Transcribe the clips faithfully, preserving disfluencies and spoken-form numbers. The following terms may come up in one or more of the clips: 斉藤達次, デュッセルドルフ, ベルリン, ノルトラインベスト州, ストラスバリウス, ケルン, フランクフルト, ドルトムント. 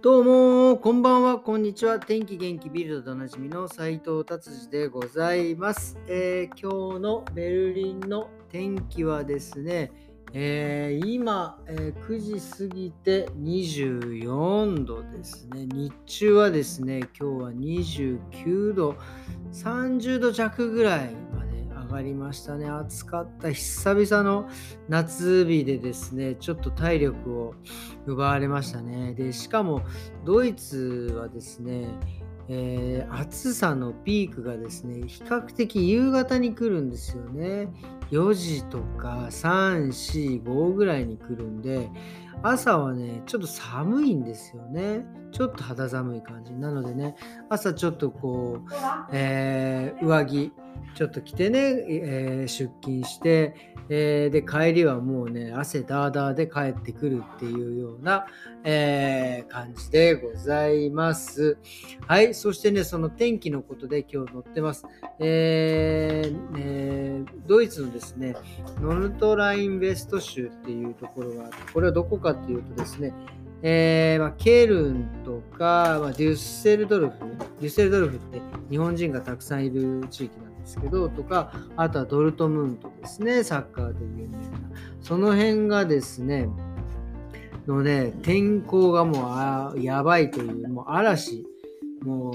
どうもこんばんは、こんにちは。天気元気ビルドでおなじみの斉藤達次でございます、えー、今日のベルリンの天気はですね、えー、今、えー、くじ過ぎてにじゅうよんどですね。日中はですね、今日はにじゅうきゅうど、さんじゅうど弱ぐらいまで上がりましたね。暑かった。久々の夏日でですね、ちょっと体力を奪われましたね。でしかもドイツはですね、えー、暑さのピークがですね、比較的夕方に来るんですよね。よじとかさん、よん、ごぐらいに来るんで、朝はねちょっと寒いんですよね。ちょっと肌寒い感じなのでね、朝ちょっとこう、えー、上着ちょっと着てね、えー、出勤して、えー、で帰りはもうね汗ダーダーで帰ってくるっていうような、えー、感じでございます。はい。そしてね、その天気のことで今日載ってます、えーえー、ドイツのですねノルトラインベスト州っていうところがあって、これはどこかっていうとですね、えーまあ、ケルンとか、まあ、デュッセルドルフデュッセルドルフって日本人がたくさんいる地域なんですけど、とかあとはドルトムントですね、サッカーで有名なその辺がですねのね天候がもうあやばいという、もう嵐、もう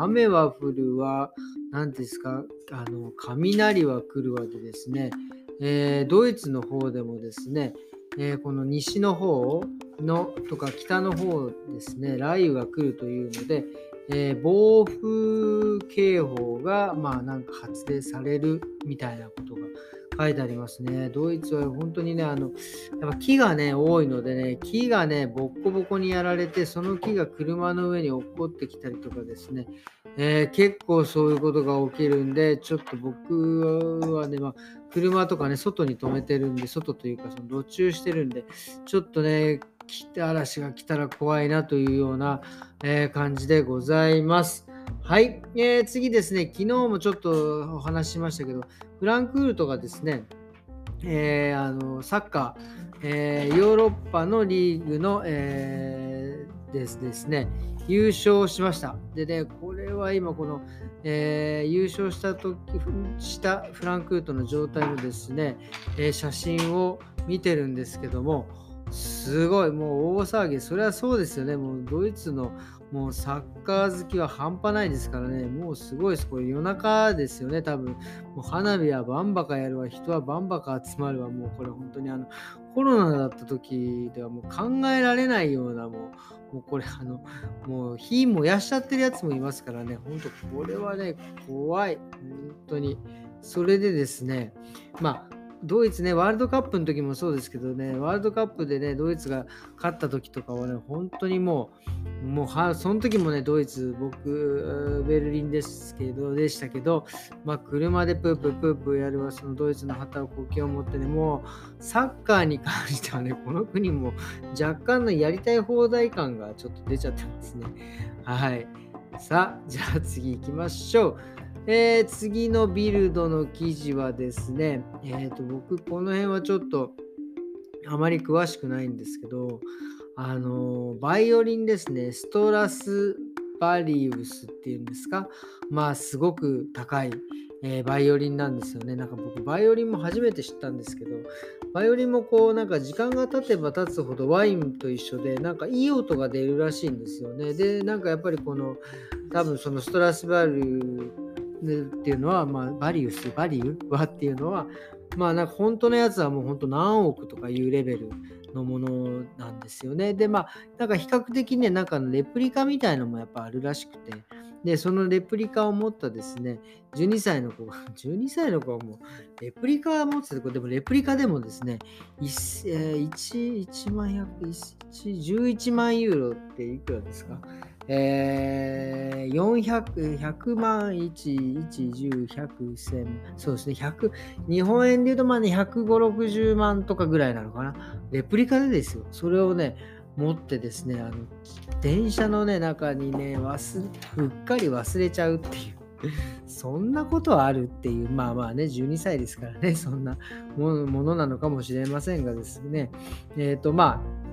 雨は降るわ、何ですか、あの雷は来るわでですね、えー、ドイツの方でもですね、えー、この西の方のとか北の方ですね、雷雨が来るというので、えー、暴風警報がまあなんか発令されるみたいなことが書いてありますね。ドイツは本当にね、あのやっぱ木がね多いのでね、木がねボッコボコにやられて、その木が車の上に落っこってきたりとかですね、えー、結構そういうことが起きるんで、ちょっと僕はね、まあ、車とかね外に止めてるんで、外というかその路駐してるんで、ちょっとね嵐が来たら怖いなというような、えー、感じでございます。はい、えー、次ですね、昨日もちょっとお話ししましたけど、フランクフルトがですね、えー、あのサッカー、えー、ヨーロッパのリーグの、えー、ですですね優勝しました。でね、これは今この、えー、優勝した時したフランクフルトの状態のですね、えー、写真を見てるんですけども、すごいもう大騒ぎ。それはそうですよね。もうドイツのもうサッカー好きは半端ないですからね。もうすごいです。これ夜中ですよね。多分もう花火はバンバカやるわ、人はバンバカ集まるわ。もうこれ本当にあのコロナだった時ではもう考えられないような、もう、もうこれあのもう火燃やしちゃってるやつもいますからね。本当これはね怖い、本当に。それでですね、まあドイツね、ワールドカップの時もそうですけどね、ワールドカップでねドイツが勝った時とかはね、本当にもうもうはその時もねドイツ、僕ベルリンですけどでしたけど、まあ車でプープープープーやるわ、そのドイツの旗を国旗を持ってね、もうサッカーに関してはね、この国も若干のやりたい放題感がちょっと出ちゃってますね。はい。さあ、じゃあ次行きましょう。えー、次のビルドの記事はですね、えー、と僕この辺はちょっとあまり詳しくないんですけど、あのバイオリンですね、ストラスバリウスっていうんですか、まあすごく高い、えー、バイオリンなんですよね。なんか僕バイオリンも初めて知ったんですけど、バイオリンもこうなんか時間が経てば経つほどワインと一緒でなんかいい音が出るらしいんですよね。でなんかやっぱりこの多分そのストラスバリウスっていうのは、まあ、バリウスバリウはっていうのは、まあなんか本当のやつはもう本当何億とかいうレベルのものなんですよね。でまあなんか比較的ね、なんかレプリカみたいのもやっぱあるらしくて、でそのレプリカを持ったですねじゅうにさいの子がじゅうにさいの子はもうレプリカを持ってて、でもレプリカでもですねいちまんひゃくじゅういちまんユーロっていくらですか、えー、よんひゃく、ひゃくまん、いち、いち、じゅう、ひゃく、せん、そうですね、ひゃく、日本円でいうとまあね、ひゃくごじゅう、ろくじゅうまんとかぐらいなのかな、レプリカでですよ。それをね、持ってですね、あの電車のね、中にね、忘うっかり忘れちゃうっていう。そんなことはあるっていう、まあまあねじゅうにさいですからね、そんなものなのかもしれませんがですね、えっとまあ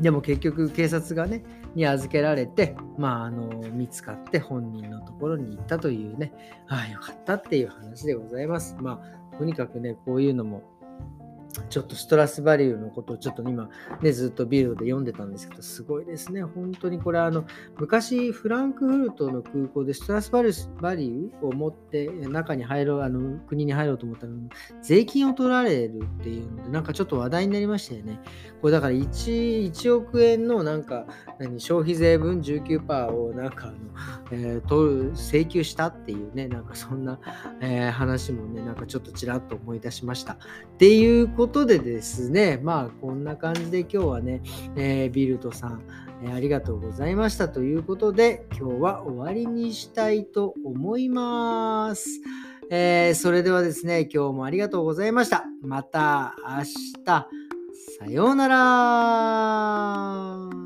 でも結局警察がねに預けられて、まあ、あの見つかって本人のところに行ったというね、ああよかったっていう話でございます。まあとにかくねこういうのもちょっとストラスバリューのことをちょっと今ねずっとビルドで読んでたんですけど、すごいですね本当に。これあの昔フランクフルトの空港でストラスバリューを持って中に入ろうあの国に入ろうと思ったら税金を取られるっていうのでなんかちょっと話題になりましたよね。これだから いち, いちおくえんのなんか何消費税分 じゅうきゅうパーセント をなんかあの、えー、取る請求したっていうねなんかそんな、えー、話もねなんかちょっとちらっと思い出しましたっていうことことでですね、まあこんな感じで今日はね、えー、ビルトさん、えー、ありがとうございましたということで今日は終わりにしたいと思います、えー、それではですね今日もありがとうございました。また明日さようなら。